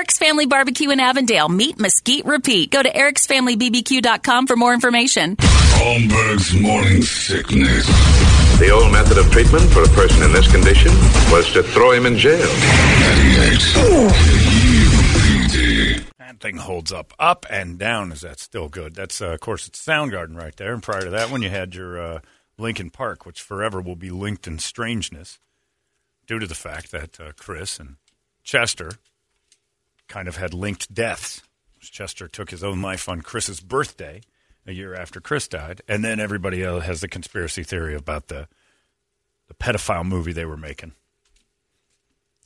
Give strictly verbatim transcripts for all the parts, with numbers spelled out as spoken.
Eric's Family Barbecue in Avondale. Meet, mesquite, repeat. Go to Erics Family B B Q dot com for more information. Holmberg's Morning Sickness. The old method of treatment for a person in this condition was to throw him in jail. That thing holds up. Up and down. Is that still good? That's, uh, of course, it's Soundgarden right there. And prior to that one, you had your uh, Linkin Park, which forever will be linked in strangeness due to the fact that uh, Chris and Chester kind of had linked deaths. Chester took his own life on Chris's birthday a year after Chris died, and then everybody else has the conspiracy theory about the the pedophile movie they were making.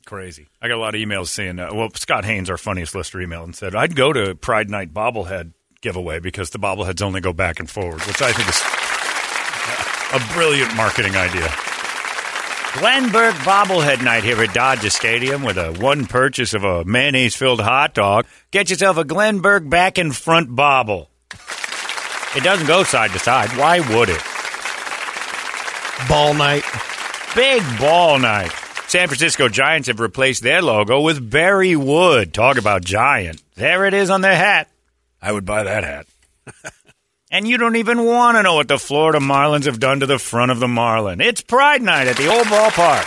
Crazy. I got a lot of emails saying, uh, well, Scott Haynes, our funniest listener, emailed and said, I'd go to Pride Night bobblehead giveaway because the bobbleheads only go back and forward, which I think is a brilliant marketing idea. Glenberg bobblehead night here at Dodger Stadium with a one purchase of a mayonnaise-filled hot dog. Get yourself a Glenberg back and front bobble. It doesn't go side to side. Why would it? Ball night. Big ball night. San Francisco Giants have replaced their logo with Barry Wood. Talk about giant. There it is on their hat. I would buy that hat. And you don't even want to know what the Florida Marlins have done to the front of the Marlin. It's Pride Night at the old ballpark.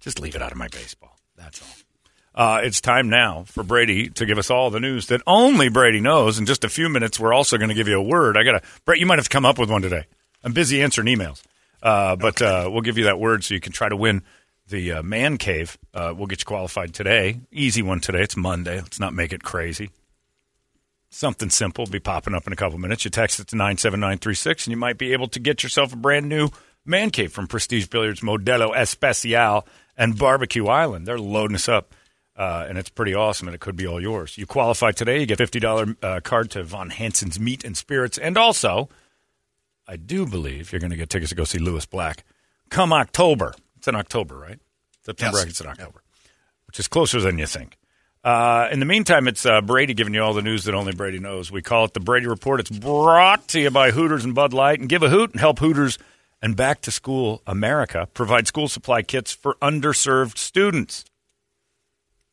Just leave it out of my baseball. That's all. Uh, it's time now for Brady to give us all the news that only Brady knows. In just a few minutes, we're also going to give you a word. I gotta, Brett, you might have to come up with one today. I'm busy answering emails. Uh, but uh, we'll give you that word so you can try to win the uh, man cave. Uh, we'll get you qualified today. Easy one today. It's Monday. Let's not make it crazy. Something simple will be popping up in a couple minutes. You text it to nine seven nine three six, and you might be able to get yourself a brand new man cave from Prestige Billiards, Modelo Especial, and Barbecue Island. They're loading us up, uh, and it's pretty awesome, and it could be all yours. You qualify today. You get a fifty dollars uh, card to Von Hansen's Meat and Spirits. And also, I do believe you're going to get tickets to go see Lewis Black come October. It's in October, right? September, yes. It's in October, yeah. Which is closer than you think. Uh, in the meantime, it's uh, Brady giving you all the news that only Brady knows. We call it the Brady Report. It's brought to you by Hooters and Bud Light. And give a hoot and help Hooters and Back to School America provide school supply kits for underserved students.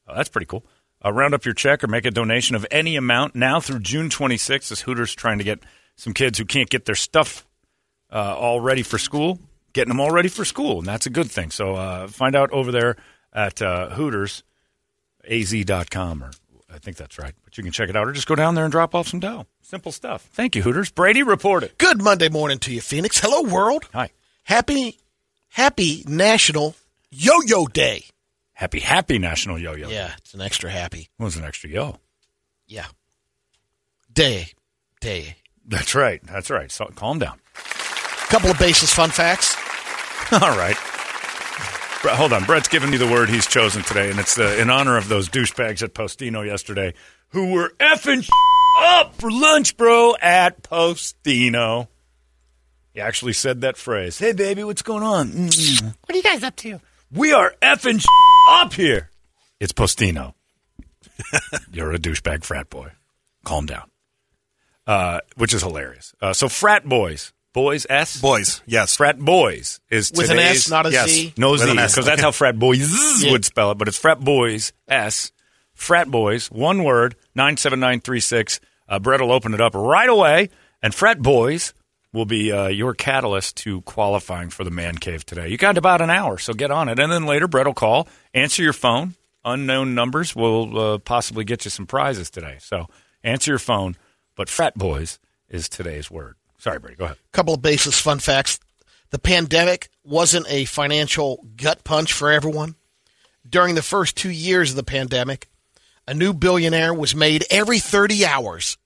Oh, that's pretty cool. Uh, round up your check or make a donation of any amount now through June twenty-sixth as Hooters trying to get some kids who can't get their stuff uh, all ready for school. Getting them all ready for school, and that's a good thing. So uh, find out over there at uh, hooters a z dot com, or I think that's right. But you can check it out, or just go down there and drop off some dough. Simple stuff. Thank you, Hooters. Brady, report it. Good Monday morning to you, Phoenix. Hello, world. Hi. Happy, happy National Yo-Yo Day. Happy, happy National Yo-Yo Day. Yeah, it's an extra happy. Well, it's an extra yo. Yeah. Day. Day. That's right. That's right. So calm down. Couple of baseless fun facts. All right. Hold on. Brett's giving you the word he's chosen today, and it's uh, in honor of those douchebags at Postino yesterday who were effing up for lunch, bro, at Postino. He actually said that phrase. Hey, baby, what's going on? Mm-hmm. What are you guys up to? We are effing up here. It's Postino. You're a douchebag frat boy. Calm down. Uh, which is hilarious. Uh, so frat boys. Boys S? Boys, yes. Frat Boys is today's... With an S, not a yes, Z? No Z, because okay. that's how Frat Boys yeah. would spell it, but it's Frat Boys S. Frat Boys, one word, nine seven nine three six. Uh, Brett will open it up right away, and Frat Boys will be uh, your catalyst to qualifying for the Man Cave today. You got about an hour, so get on it. And then later, Brett will call, answer your phone. Unknown numbers will uh, possibly get you some prizes today. So answer your phone, but Frat Boys is today's word. Sorry, Brady, go ahead. Couple of basis fun facts. The pandemic wasn't a financial gut punch for everyone. During the first two years of the pandemic, a new billionaire was made every thirty hours.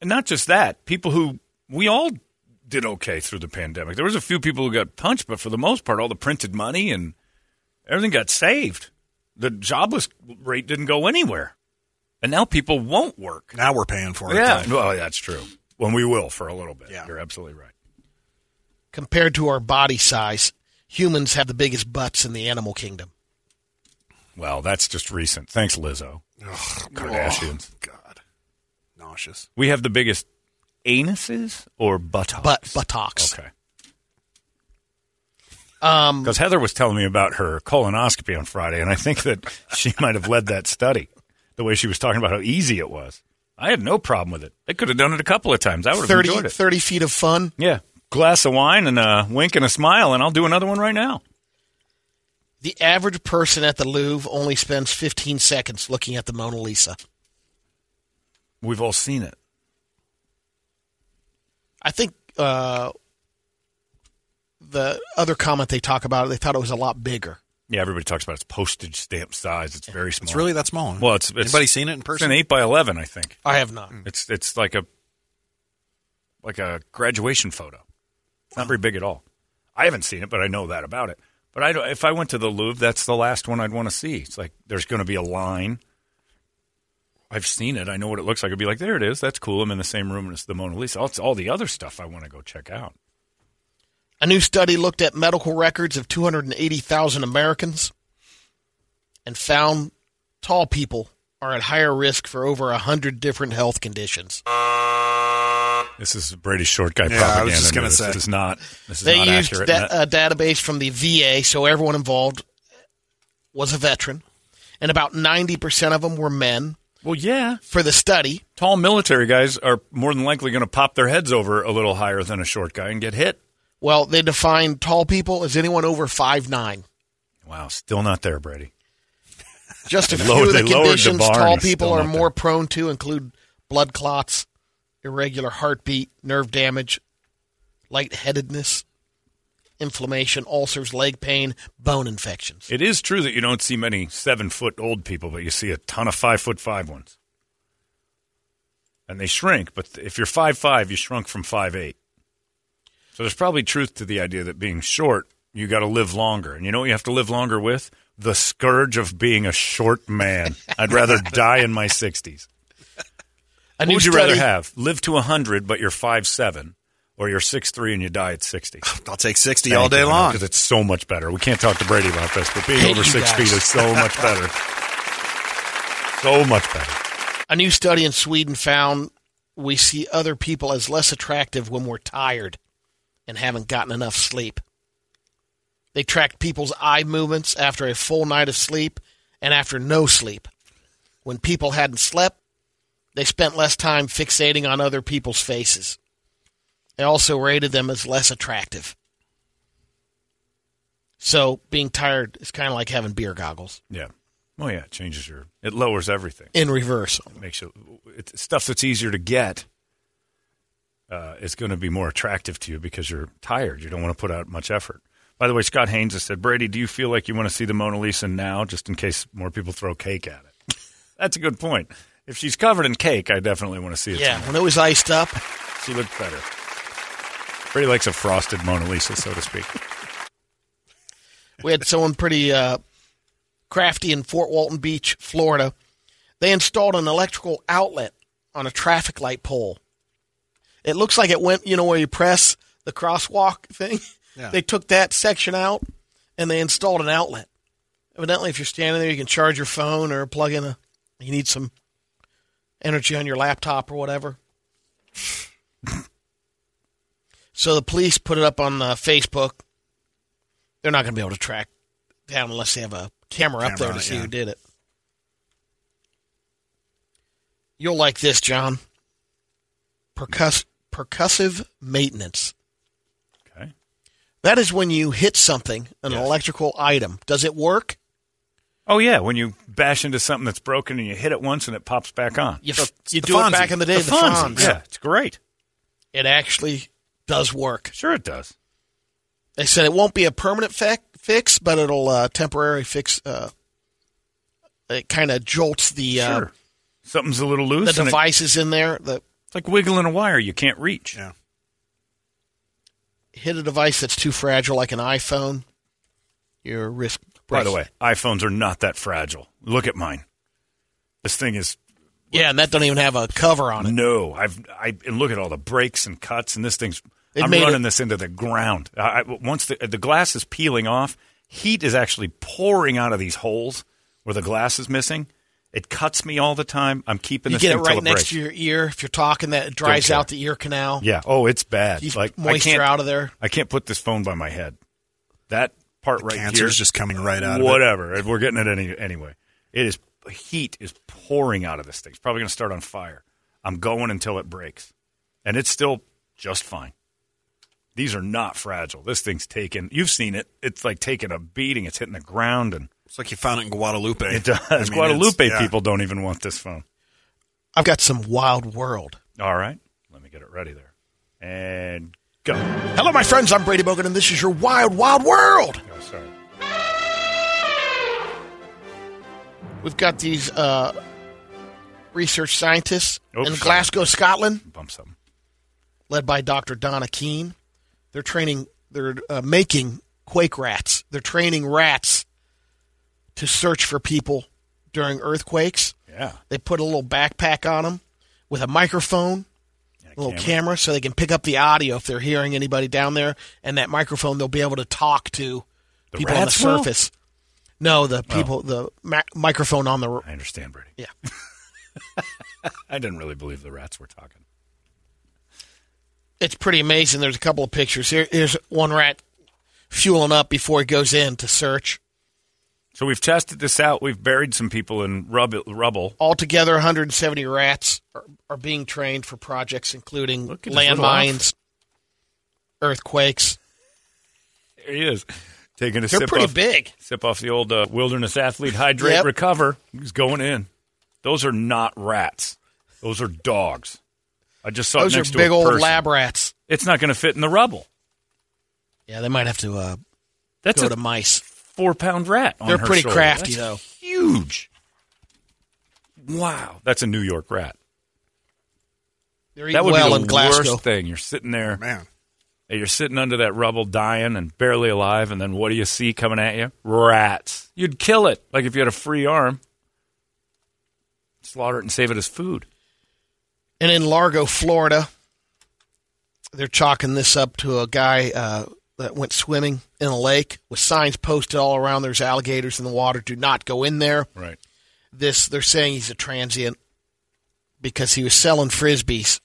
And not just that. People who – we all did okay through the pandemic. There was a few people who got punched, but for the most part, all the printed money and everything got saved. The jobless rate didn't go anywhere. And now people won't work. Now we're paying for it. Yeah, well, that's true. When we will for a little bit. Yeah. You're absolutely right. Compared to our body size, humans have the biggest butts in the animal kingdom. Well, that's just recent. Thanks, Lizzo. Ugh, Kardashians. Oh, God. Nauseous. We have the biggest anuses or buttocks? But, buttocks. Okay. Um, because Heather was telling me about her colonoscopy on Friday, and I think that she might have led that study, the way she was talking about how easy it was. I had no problem with it. They could have done it a couple of times. I would have thirty, enjoyed it. thirty feet of fun. Yeah. Glass of wine and a wink and a smile, and I'll do another one right now. The average person at the Louvre only spends fifteen seconds looking at the Mona Lisa. We've all seen it. I think uh, the other comment they talk about, they thought it was a lot bigger. Yeah, everybody talks about its postage stamp size. It's very small. It's really that small. Huh? Well, it's, it's anybody seen it in person? It's an eight by eleven, I think. I have not. It's it's like a like a graduation photo. It's not very big at all. I haven't seen it, but I know that about it. But I don't, if I went to the Louvre, that's the last one I'd want to see. It's like there's going to be a line. I've seen it. I know what it looks like. I'd be like, there it is. That's cool. I'm in the same room as the Mona Lisa. It's all the other stuff I want to go check out. A new study looked at medical records of two hundred eighty thousand Americans and found tall people are at higher risk for over one hundred different health conditions. This is Brady's short guy yeah, propaganda. I was just going to say. This is not, this is they not used accurate. They da- used a database from the V A, so everyone involved was a veteran, and about ninety percent of them were men. Well, yeah. For the study. Tall military guys are more than likely going to pop their heads over a little higher than a short guy and get hit. Well, they define tall people as anyone over five nine. Wow, still not there, Brady. Just a few lowered, of the conditions the tall people are more there. prone to include blood clots, irregular heartbeat, nerve damage, lightheadedness, inflammation, ulcers, leg pain, bone infections. It is true that you don't see many seven-foot old people, but you see a ton of five-foot-five ones. And they shrink, but if you're five five, you shrunk from five eight. So there's probably truth to the idea that being short, you got to live longer. And you know what you have to live longer with? The scourge of being a short man. I'd rather die in my sixties. What would you study- rather have? Live to one hundred, but you're five seven, or you're six three and you die at sixty. I'll take sixty Thank all day you, long. Because it's so much better. We can't talk to Brady about this, but being over six guys. feet is so much better. So much better. A new study in Sweden found we see other people as less attractive when we're tired and haven't gotten enough sleep. They tracked people's eye movements after a full night of sleep and after no sleep. When people hadn't slept, they spent less time fixating on other people's faces. They also rated them as less attractive. So being tired is kind of like having beer goggles. Yeah. Well, yeah, it changes your – it lowers everything. In reverse. It makes you – it's stuff that's easier to get. Uh, it's going to be more attractive to you because you're tired. You don't want to put out much effort. By the way, Scott Haynes has said, Brady, do you feel like you want to see the Mona Lisa now just in case more people throw cake at it? That's a good point. If she's covered in cake, I definitely want to see it. Yeah, somewhere. When it was iced up. She looked better. Brady likes a frosted Mona Lisa, so to speak. We had someone pretty uh, crafty in Fort Walton Beach, Florida. They installed an electrical outlet on a traffic light pole. It looks like it went, you know, where you press the crosswalk thing. Yeah. They took that section out, and they installed an outlet. Evidently, if you're standing there, you can charge your phone or plug in a – you need some energy on your laptop or whatever. So the police put it up on uh, Facebook. They're not going to be able to track down unless they have a camera, camera up there to see yeah. who did it. You'll like this, John. Percuss- percussive maintenance. Okay. That is when you hit something, an yes. electrical item. Does it work? Oh, yeah. When you bash into something that's broken and you hit it once and it pops back on. You, f- you do Fonzie. It back in the day. The, the Fonzie. Fonzie. Yeah, it's great. It actually does work. Sure it does. They said it won't be a permanent fa- fix, but it'll uh, temporary fix. Uh, it kind of jolts the... Uh, sure. Something's a little loose. The device it, is in there. The, it's like wiggling a wire you can't reach. Yeah. Hit a device that's too fragile, like an iPhone. Your risk... By the way, iPhones are not that fragile. Look at mine. This thing is... Look, yeah, and that don't even have a cover on it. No. I've, I and look at all the breaks and cuts, and this thing's... It I'm running it, this into the ground. I, once the, the glass is peeling off, heat is actually pouring out of these holes where the glass is missing. It cuts me all the time. I'm keeping this thing till it breaks. You get it right next to your ear. If you're talking, that it dries out the ear canal. Yeah. Oh, it's bad. Keep like moisture out of there. I can't put this phone by my head. That... Part right cancer is just coming right out whatever. of it. Whatever. We're getting it any, anyway. It is heat is pouring out of this thing. It's probably going to start on fire. I'm going until it breaks. And it's still just fine. These are not fragile. This thing's taken. You've seen it. It's like taking a beating. It's hitting the ground. And it's like you found it in Guadalupe. It does. I mean, Guadalupe yeah. people don't even want this phone. I've got some wild world. All right. Let me get it ready there. And... Go. Hello, my friends. I'm Brady Bogan, and this is your Wild, Wild World. Oh, sorry. We've got these uh, research scientists Oops, in Glasgow, sorry. Scotland. Bump something. Led by Doctor Donna Keane. They're training, they're uh, making quake rats. They're training rats to search for people during earthquakes. Yeah. They put a little backpack on them with a microphone. A little camera. camera so they can pick up the audio if they're hearing anybody down there. And that microphone, they'll be able to talk to the people on the surface. Will? No, the people, oh. the ma- microphone on the... R- I understand, Brady. Yeah. I didn't really believe the rats were talking. It's pretty amazing. There's a couple of pictures. Here, here's one rat fueling up before he goes in to search. So we've tested this out. We've buried some people in rubble. Altogether, one hundred seventy rats are, are being trained for projects including landmines, earthquakes. There he is, taking a They're sip. Pretty off, big. Sip off the old uh, wilderness athlete hydrate yep. recover. He's going in. Those are not rats. Those are dogs. I just saw Those it next to a person. Those are big old lab rats. It's not going to fit in the rubble. Yeah, they might have to uh, That's go a- to mice. Four-pound rat on They're her pretty shoulder. Crafty, That's though. Huge. Wow. That's a New York rat. They're that would well be the in worst Glasgow. Thing. You're sitting there. Man. You're sitting under that rubble dying and barely alive, and then what do you see coming at you? Rats. You'd kill it, like if you had a free arm. Slaughter it and save it as food. And in Largo, Florida, they're chalking this up to a guy uh, that went swimming in a lake with signs posted all around. There's alligators in the water. Do not go in there. Right. This, they're saying he's a transient because he was selling Frisbees.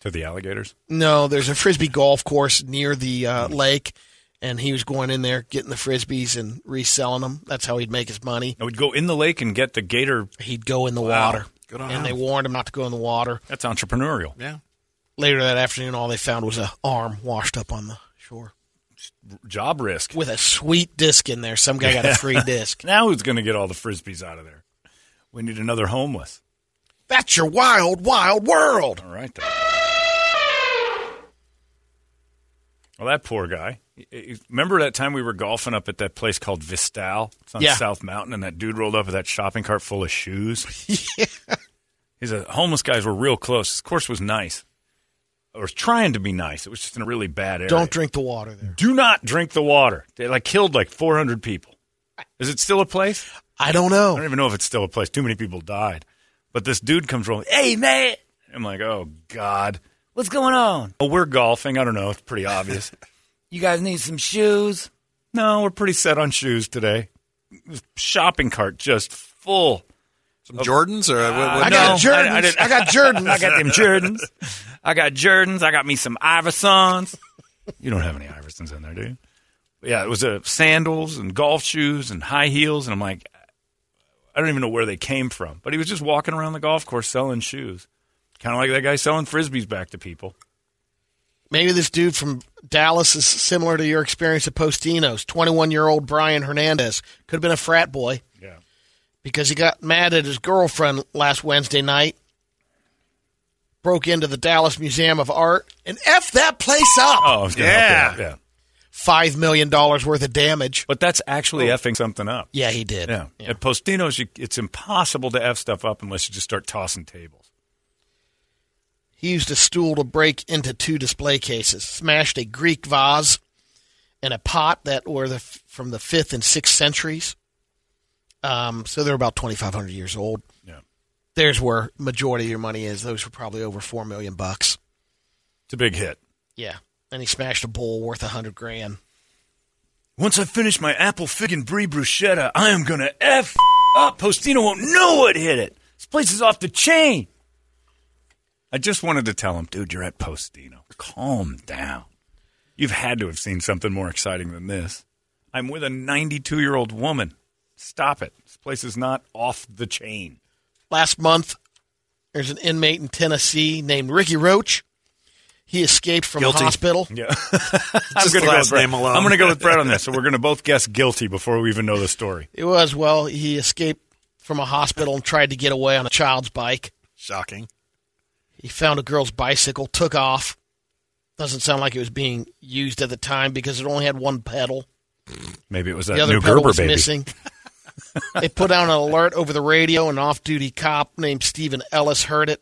To the alligators? No, there's a Frisbee golf course near the uh, lake, and he was going in there, getting the Frisbees and reselling them. That's how he'd make his money. Now, he'd go in the lake and get the gator. He'd go in the wow. water. Good on and him. They warned him not to go in the water. That's entrepreneurial. Yeah. Later that afternoon, all they found was an arm washed up on the shore. Job risk. With a sweet disc in there. Some guy got a free disc. Now who's going to get all the Frisbees out of there? We need another homeless. That's your wild, wild world. All right. Then. Well, that poor guy. Remember that time we were golfing up at that place called Vistal? It's on yeah. South Mountain, and that dude rolled up with that shopping cart full of shoes? yeah. He's a, homeless guys were real close. This course was nice. Or was trying to be nice. It was just in a really bad area. Don't drink the water there. Do not drink the water. They like killed like four hundred people. Is it still a place? I don't know. I don't even know if it's still a place. Too many people died. But this dude comes rolling, hey, man. I'm like, oh, God. What's going on? Well, we're golfing. I don't know. It's pretty obvious. You guys need some shoes? No, we're pretty set on shoes today. Shopping cart just full. Some Jordans? Or uh, I, got no, Jordans. I, I, I got Jordans. I got them Jordans. I got Jordans. I got me some Iversons. You don't have any Iversons in there, do you? But yeah, it was uh, sandals and golf shoes and high heels. And I'm like, I don't even know where they came from. But he was just walking around the golf course selling shoes. Kind of like that guy selling Frisbees back to people. Maybe this dude from Dallas is similar to your experience at Postino's. twenty-one-year-old Brian Hernandez. Could have been a frat boy. Yeah. Because he got mad at his girlfriend last Wednesday night. Broke into the Dallas Museum of Art and F that place up. Oh, yeah. yeah. five million dollars worth of damage. But that's actually oh. effing something up. Yeah, he did. Yeah. yeah. At Postino's, you, it's impossible to F stuff up unless you just start tossing tables. He used a stool to break into two display cases, smashed a Greek vase and a pot that were the, from the fifth and sixth centuries. Um, so they're about twenty-five hundred years old. Yeah. There's where majority of your money is. Those were probably over four million bucks. It's a big hit. Yeah. And he smashed a bowl worth one hundred grand. Once I finish my apple fig and brie bruschetta, I am going to F up. Postino won't know what hit it. This place is off the chain. I just wanted to tell him, dude, you're at Postino. Calm down. You've had to have seen something more exciting than this. I'm with a ninety-two-year-old woman. Stop it. This place is not off the chain. Last month, there's an inmate in Tennessee named Ricky Roach. He escaped from guilty. a hospital. Yeah. I'm going go to go with Brett on this, so we're going to both guess guilty before we even know the story. It was, well, he escaped from a hospital and tried to get away on a child's bike. Shocking. He found a girl's bicycle, took off. Doesn't sound like it was being used at the time because it only had one pedal. Maybe it was that the other new pedal Gerber was baby. Missing. They put out an alert over the radio. An off-duty cop named Stephen Ellis heard it,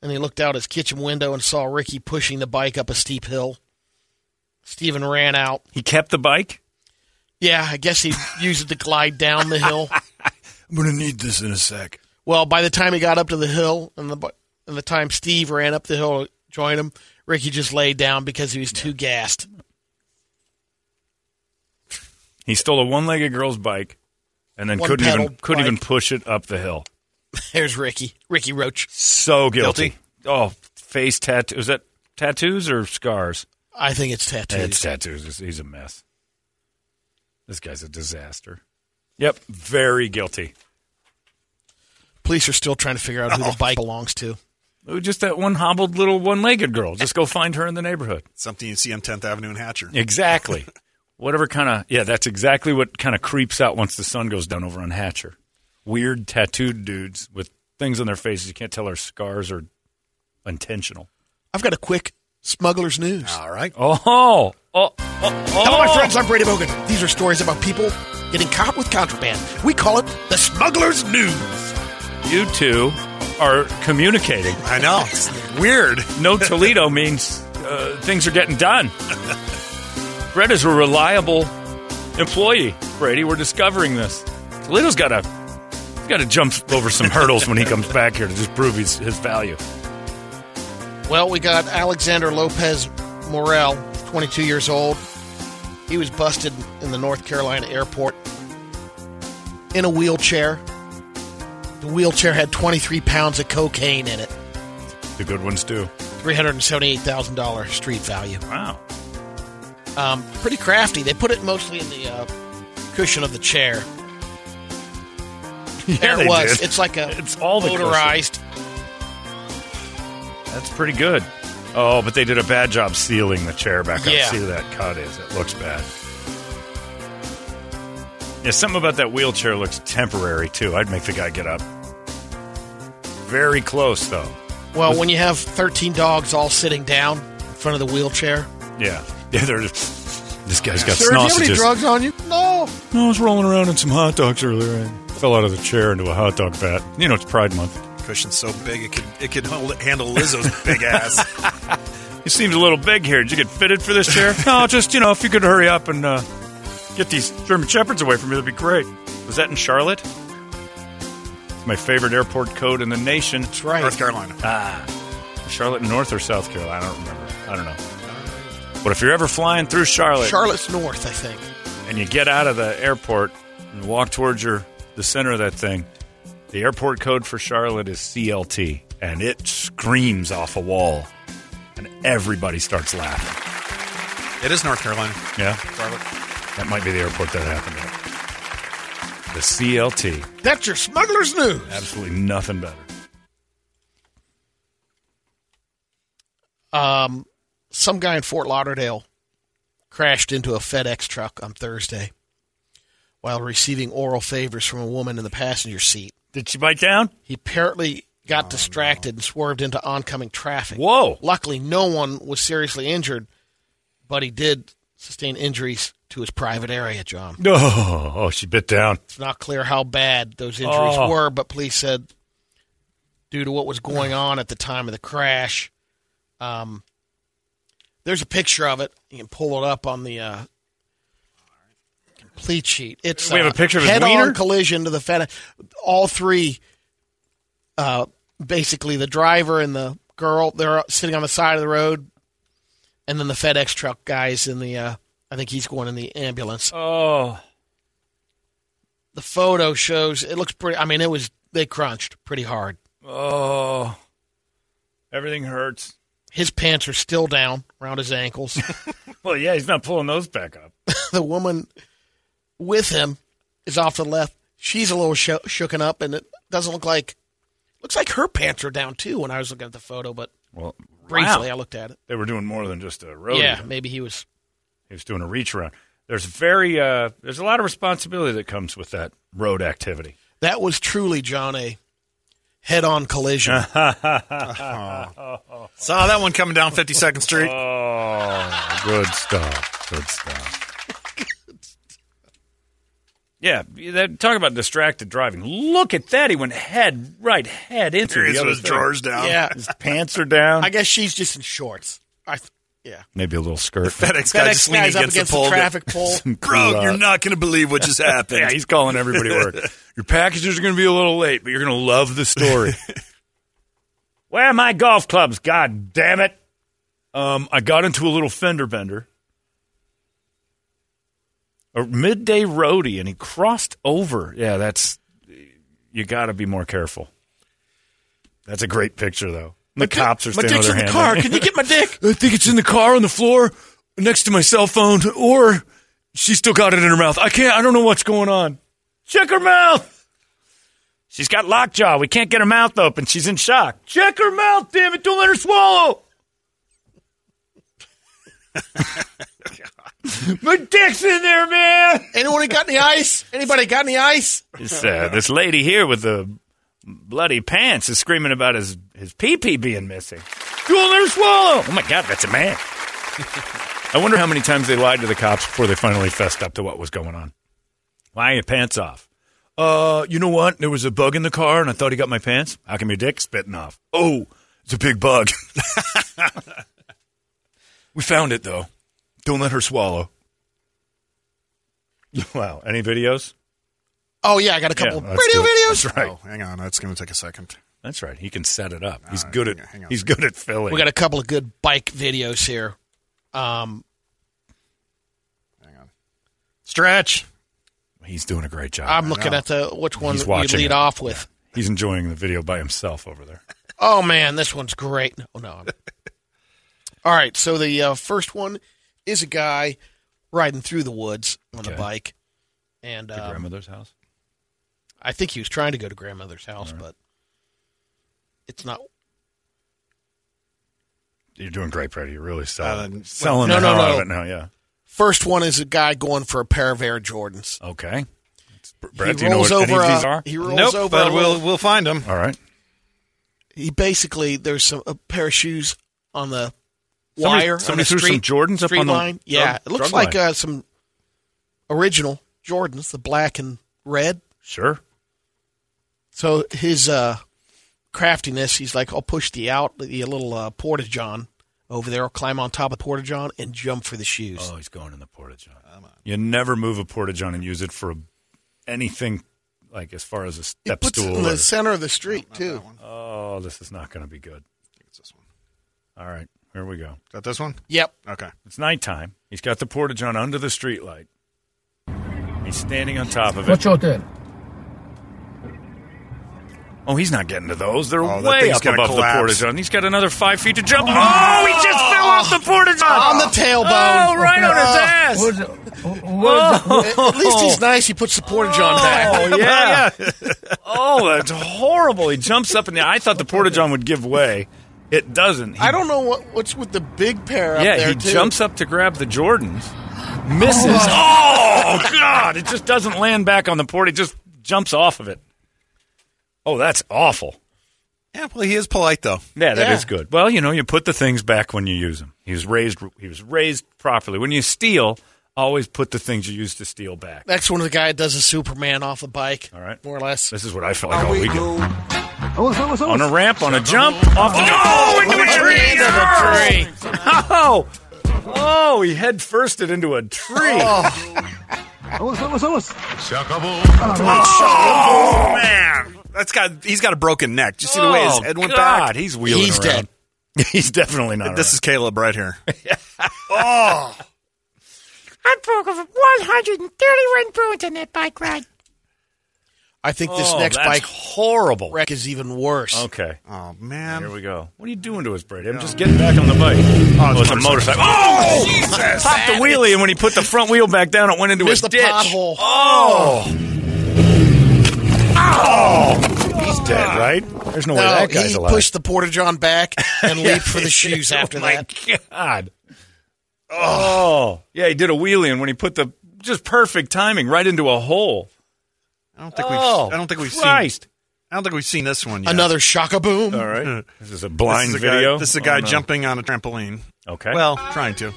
and he looked out his kitchen window and saw Ricky pushing the bike up a steep hill. Stephen ran out. He kept the bike? Yeah, I guess he used it to glide down the hill. I'm going to need this in a sec. Well, by the time he got up to the hill and the bike, and the time Steve ran up the hill to join him, Ricky just laid down because he was too gassed. He stole a one-legged girl's bike and then One couldn't even couldn't bike. even push it up the hill. There's Ricky. Ricky Roach. So guilty. guilty. Oh, face tattoo. Is that tattoos or scars? I think it's tattoos. It's tattoos. He's a mess. This guy's a disaster. Yep, very guilty. Police are still trying to figure out who oh. the bike belongs to. Just that one hobbled little one-legged girl. Just go find her in the neighborhood. Something you see on tenth avenue and Hatcher. Exactly. Whatever kind of, yeah, that's exactly what kind of creeps out once the sun goes down over on Hatcher. Weird tattooed dudes with things on their faces. You can't tell their scars are intentional. I've got a quick Smuggler's News. All right. Oh, oh, oh, oh. Hello, my friends. I'm Brady Bogan. These are stories about people getting caught with contraband. We call it the Smuggler's News. You two are communicating. I know. It's weird. No Toledo means uh, things are getting done. Brett is a reliable employee, Brady. We're discovering this. Toledo's got to he's got to jump over some hurdles when he comes back here to just prove his, his value. Well, we got Alexander Lopez Morel, twenty-two years old. He was busted in the North Carolina airport in a wheelchair. The wheelchair had twenty-three pounds of cocaine in it. The good ones do. three hundred seventy-eight thousand dollars street value. Wow. Um, pretty crafty. They put it mostly in the uh, cushion of the chair. Yeah, there it was. Did. It's like a it's all motorized. That's pretty good. Oh, but they did a bad job sealing the chair back up. Yeah. See where that cut is. It looks bad. Yeah, something about that wheelchair looks temporary, too. I'd make the guy get up. Very close, though. Well, when you have thirteen dogs all sitting down in front of the wheelchair. Yeah. Yeah, they're just, this guy's got Sir, sausages. Do you have any drugs on you? No. No, I was rolling around in some hot dogs earlier and fell out of the chair into a hot dog vat. You know, it's Pride Month. Cushion's so big, it could, it could handle Lizzo's big ass. It seems a little big here. Did you get fitted for this chair? No, just, you know, if you could hurry up and... Uh, get these German Shepherds away from me. That'd be great. Was that in Charlotte? It's my favorite airport code in the nation. That's right. North Carolina. Ah. Charlotte North or South Carolina? I don't remember. I don't know. But if you're ever flying through Charlotte. Charlotte's North, I think. And you get out of the airport and walk towards your the center of that thing, the airport code for Charlotte is C L T. And it screams off a wall. And everybody starts laughing. It is North Carolina. Yeah. Charlotte. That might be the airport that happened at. The C L T. That's your smuggler's news. Absolutely nothing better. Um, some guy in Fort Lauderdale crashed into a FedEx truck on Thursday while receiving oral favors from a woman in the passenger seat. Did she bite down? He apparently got oh, distracted no. and swerved into oncoming traffic. Whoa. Luckily, no one was seriously injured, but he did sustain injuries to his private area, John. Oh, oh she bit down. It's not clear how bad those injuries oh. were, but police said due to what was going on at the time of the crash, um, there's a picture of it. You can pull it up on the uh, complete sheet. It's, we have uh, a picture of his head-on wiener? Collision to the FedEx. All three, uh, basically the driver and the girl, they're sitting on the side of the road, and then the FedEx truck guy's in the, uh, I think he's going in the ambulance. Oh. The photo shows, it looks pretty, I mean, it was, they crunched pretty hard. Oh. Everything hurts. His pants are still down around his ankles. Well, yeah, he's not pulling those back up. The woman with him is off to the left. She's a little sh- shooken up, and it doesn't look like – looks like her pants are down, too, when I was looking at the photo, but well, briefly wow. I looked at it. They were doing more than just a road. Yeah, event. Maybe he was – he was doing a reach-around. There's very uh, – there's a lot of responsibility that comes with that road activity. That was truly, John, a head-on collision. uh-huh. Saw that one coming down fifty-second Street. Oh, good stuff. Good stuff. Good stuff. Yeah, that, talk about distracted driving. Look at that. He went head, right head into there the other his thing. Drawers down. Yeah. His pants are down. I guess she's just in shorts. I th- yeah. Maybe a little skirt. The FedEx, FedEx guy just leaning against, against the, pole the traffic pole. Bro, cool you're out. Not going to believe what just happened. Yeah, he's calling everybody work. Your packages are going to be a little late, but you're going to love the story. Where are my golf clubs? God damn it. Um, I got into a little fender bender. A midday roadie, and he crossed over. Yeah, that's – you got to be more careful. That's a great picture, though. The my cops are standing with their hand. My dick's in the car. There. Can you get my dick? I think it's in the car on the floor next to my cell phone, or she still got it in her mouth. I can't – I don't know what's going on. Check her mouth. She's got lockjaw. We can't get her mouth open. She's in shock. Check her mouth, damn it. Don't let her swallow. My dick's in there, man. Anyone got any ice? Anybody got any ice? This, uh, this lady here with the bloody pants is screaming about his, his pee-pee being missing. Don't let her swallow. Oh, my God, that's a man. I wonder how many times they lied to the cops before they finally fessed up to what was going on. Why are your pants off? Uh, you know what? There was a bug in the car, and I thought he got my pants. How come your dick's spitting off? Oh, it's a big bug. We found it, though. Don't let her swallow. Wow. Any videos? Oh, yeah. I got a couple yeah, of radio videos. That's right. Oh, hang on. That's going to take a second. That's right. He can set it up. He's uh, good at hang on, he's good at filling. We got a couple of good bike videos here. Um, hang on. Stretch. He's doing a great job. I'm looking at the which one we lead it. Off with. Yeah. He's enjoying the video by himself over there. Oh, man, this one's great. Oh, no. All right, so the uh, first one is a guy riding through the woods on okay. a bike. And to um, grandmother's house? I think he was trying to go to grandmother's house, right. But it's not. You're doing great, Brady. You're really selling, uh, selling no, the no, hell no, out no. of it now, yeah. First one is a guy going for a pair of Air Jordans. Okay. Brad, do you know what any of these are? He rolls nope, over. But we'll, we'll find them. All right. He basically, there's some, a pair of shoes on the somebody, wire. Somebody on the threw street, some Jordans up on the line. Yeah, drug, it looks like uh, some original Jordans, the black and red. Sure. So his uh, craftiness, he's like, I'll push the out, the little uh, porta-john. Over there, climb on top of the porta-john and jump for the shoes. Oh, he's going in the porta-john. You never move a porta-john and use it for a, anything, like as far as a step stool. It puts stool it in the or, center of the street, no, too. Oh, this is not going to be good. I think it's this one. All right, here we go. Is that this one? Yep. Okay. It's nighttime. He's got the porta-john under the streetlight. He's standing on top of it. Watch out there. Oh, he's not getting to those. They're oh, way up above collapse. the porta-john. He's got another five feet to jump. Oh, oh he just fell off the porta-john. On the tailbone. Oh, right on his ass. Oh. At least he's nice. He puts the porta-john back. Oh, yeah. Oh, that's horrible. He jumps up in the air. I thought the porta-john would give way. It doesn't. He, I don't know what, what's with the big pair up yeah, there, Yeah, he too. jumps up to grab the Jordans. Misses. Oh, oh God. It just doesn't land back on the porta. It just jumps off of it. Oh, that's awful. Yeah, well, he is polite, though. Yeah, that yeah. is good. Well, you know, you put the things back when you use them. He was raised, he was raised properly. When you steal, always put the things you used to steal back. Next one, the guy does a Superman off a bike, all right, more or less. This is what I felt like all weekend. Oh, oh, oh, on a ramp, on a jump, off the oh, into a tree. Oh, oh, he head-firsted into a tree. Oh, oh, oh, man. That's got, he's got a broken neck. Did you see the way his head went God. back? He's wheeling he's around. Dead. He's definitely not. This around. is Caleb right here. Oh. I broke over one hundred thirty-one bones in that bike ride. I think this oh, next bike horrible wreck is even worse. Okay. Oh, man. Here we go. What are you doing to us, Brady? I'm no. just getting back on the bike. Oh, it's, oh, it's a motorcycle. Oh! Jesus! Popped the wheelie, and when he put the front wheel back down, it went into Missed a ditch. Missed the pothole. Oh! Oh, he's dead, right? There's no, no way that guy's he alive. He pushed the porta-john back and leaped for the shoes after oh that. Oh, my God. Oh. Yeah, he did a wheelie, and when he put the just perfect timing right into a hole. I don't think oh, we've, I don't think we've seen I don't think we've seen this one yet. Another shock-a-boom. All right. This is a blind this is a video. Guy, this is a guy oh, no. jumping on a trampoline. Okay. Well, trying to.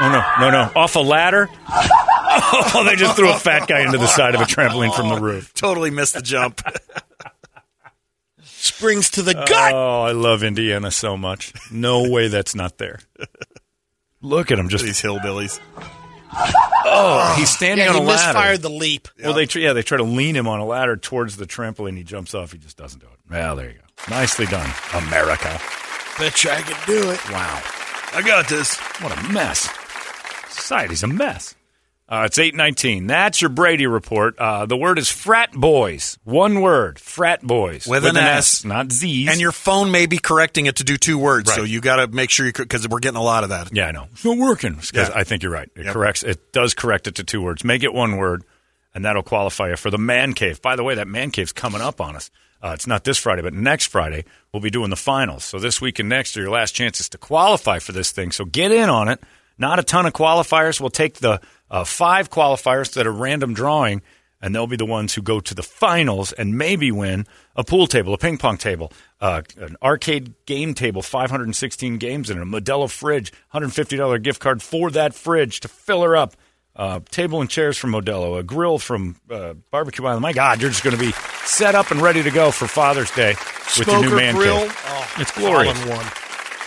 Oh, no, no, no. Off a ladder. Oh, they just threw a fat guy into the side of a trampoline from the roof. Totally missed the jump. Springs to the gut. Oh, I love Indiana so much. No way that's not there. Look at him. Just these hillbillies. Oh, he's standing yeah, on he a ladder. He misfired the leap. Well, they tr- yeah, they try to lean him on a ladder towards the trampoline. He jumps off. He just doesn't do it. Well, there you go. Nicely done, America. Bet you I can do it. Wow. I got this. What a mess. Society's a mess. Uh, it's eight nineteen. That's your Brady report. Uh, the word is frat boys. One word, frat boys. With, with an, an S. S, not Z's. And your phone may be correcting it to do two words, right. so you got to make sure you because we're getting a lot of that. Yeah, I know. It's not working. Because yeah. I think you're right. It yep. corrects. It does correct it to two words. Make it one word, and that'll qualify you for the man cave. By the way, that man cave's coming up on us. Uh, it's not this Friday, but next Friday we'll be doing the finals. So this week and next are your last chances to qualify for this thing. So get in on it. Not a ton of qualifiers. We'll take the uh, five qualifiers that are random drawing, and they'll be the ones who go to the finals and maybe win a pool table, a ping pong table, uh, an arcade game table, five hundred sixteen games in it, a Modelo fridge, one hundred fifty dollars gift card for that fridge to fill her up, uh, table and chairs from Modelo, a grill from uh, Barbecue Island. My God, you're just going to be set up and ready to go for Father's Day with your new man grill. Oh, it's glorious. All in one.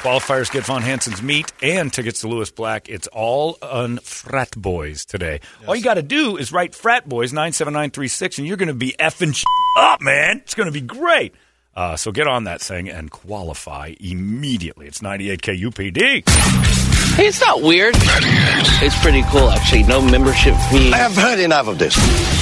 Qualifiers get Von Hansen's meat and tickets to Lewis Black. It's all on frat boys today. Yes. All you got to do is write frat boys nine seven nine three six, and you're going to be effing sh- up, man. It's going to be great. Uh, so get on that thing and qualify immediately. It's ninety-eight K U P D. Hey, it's not weird. It's pretty cool, actually. No membership fee. I have heard enough of this.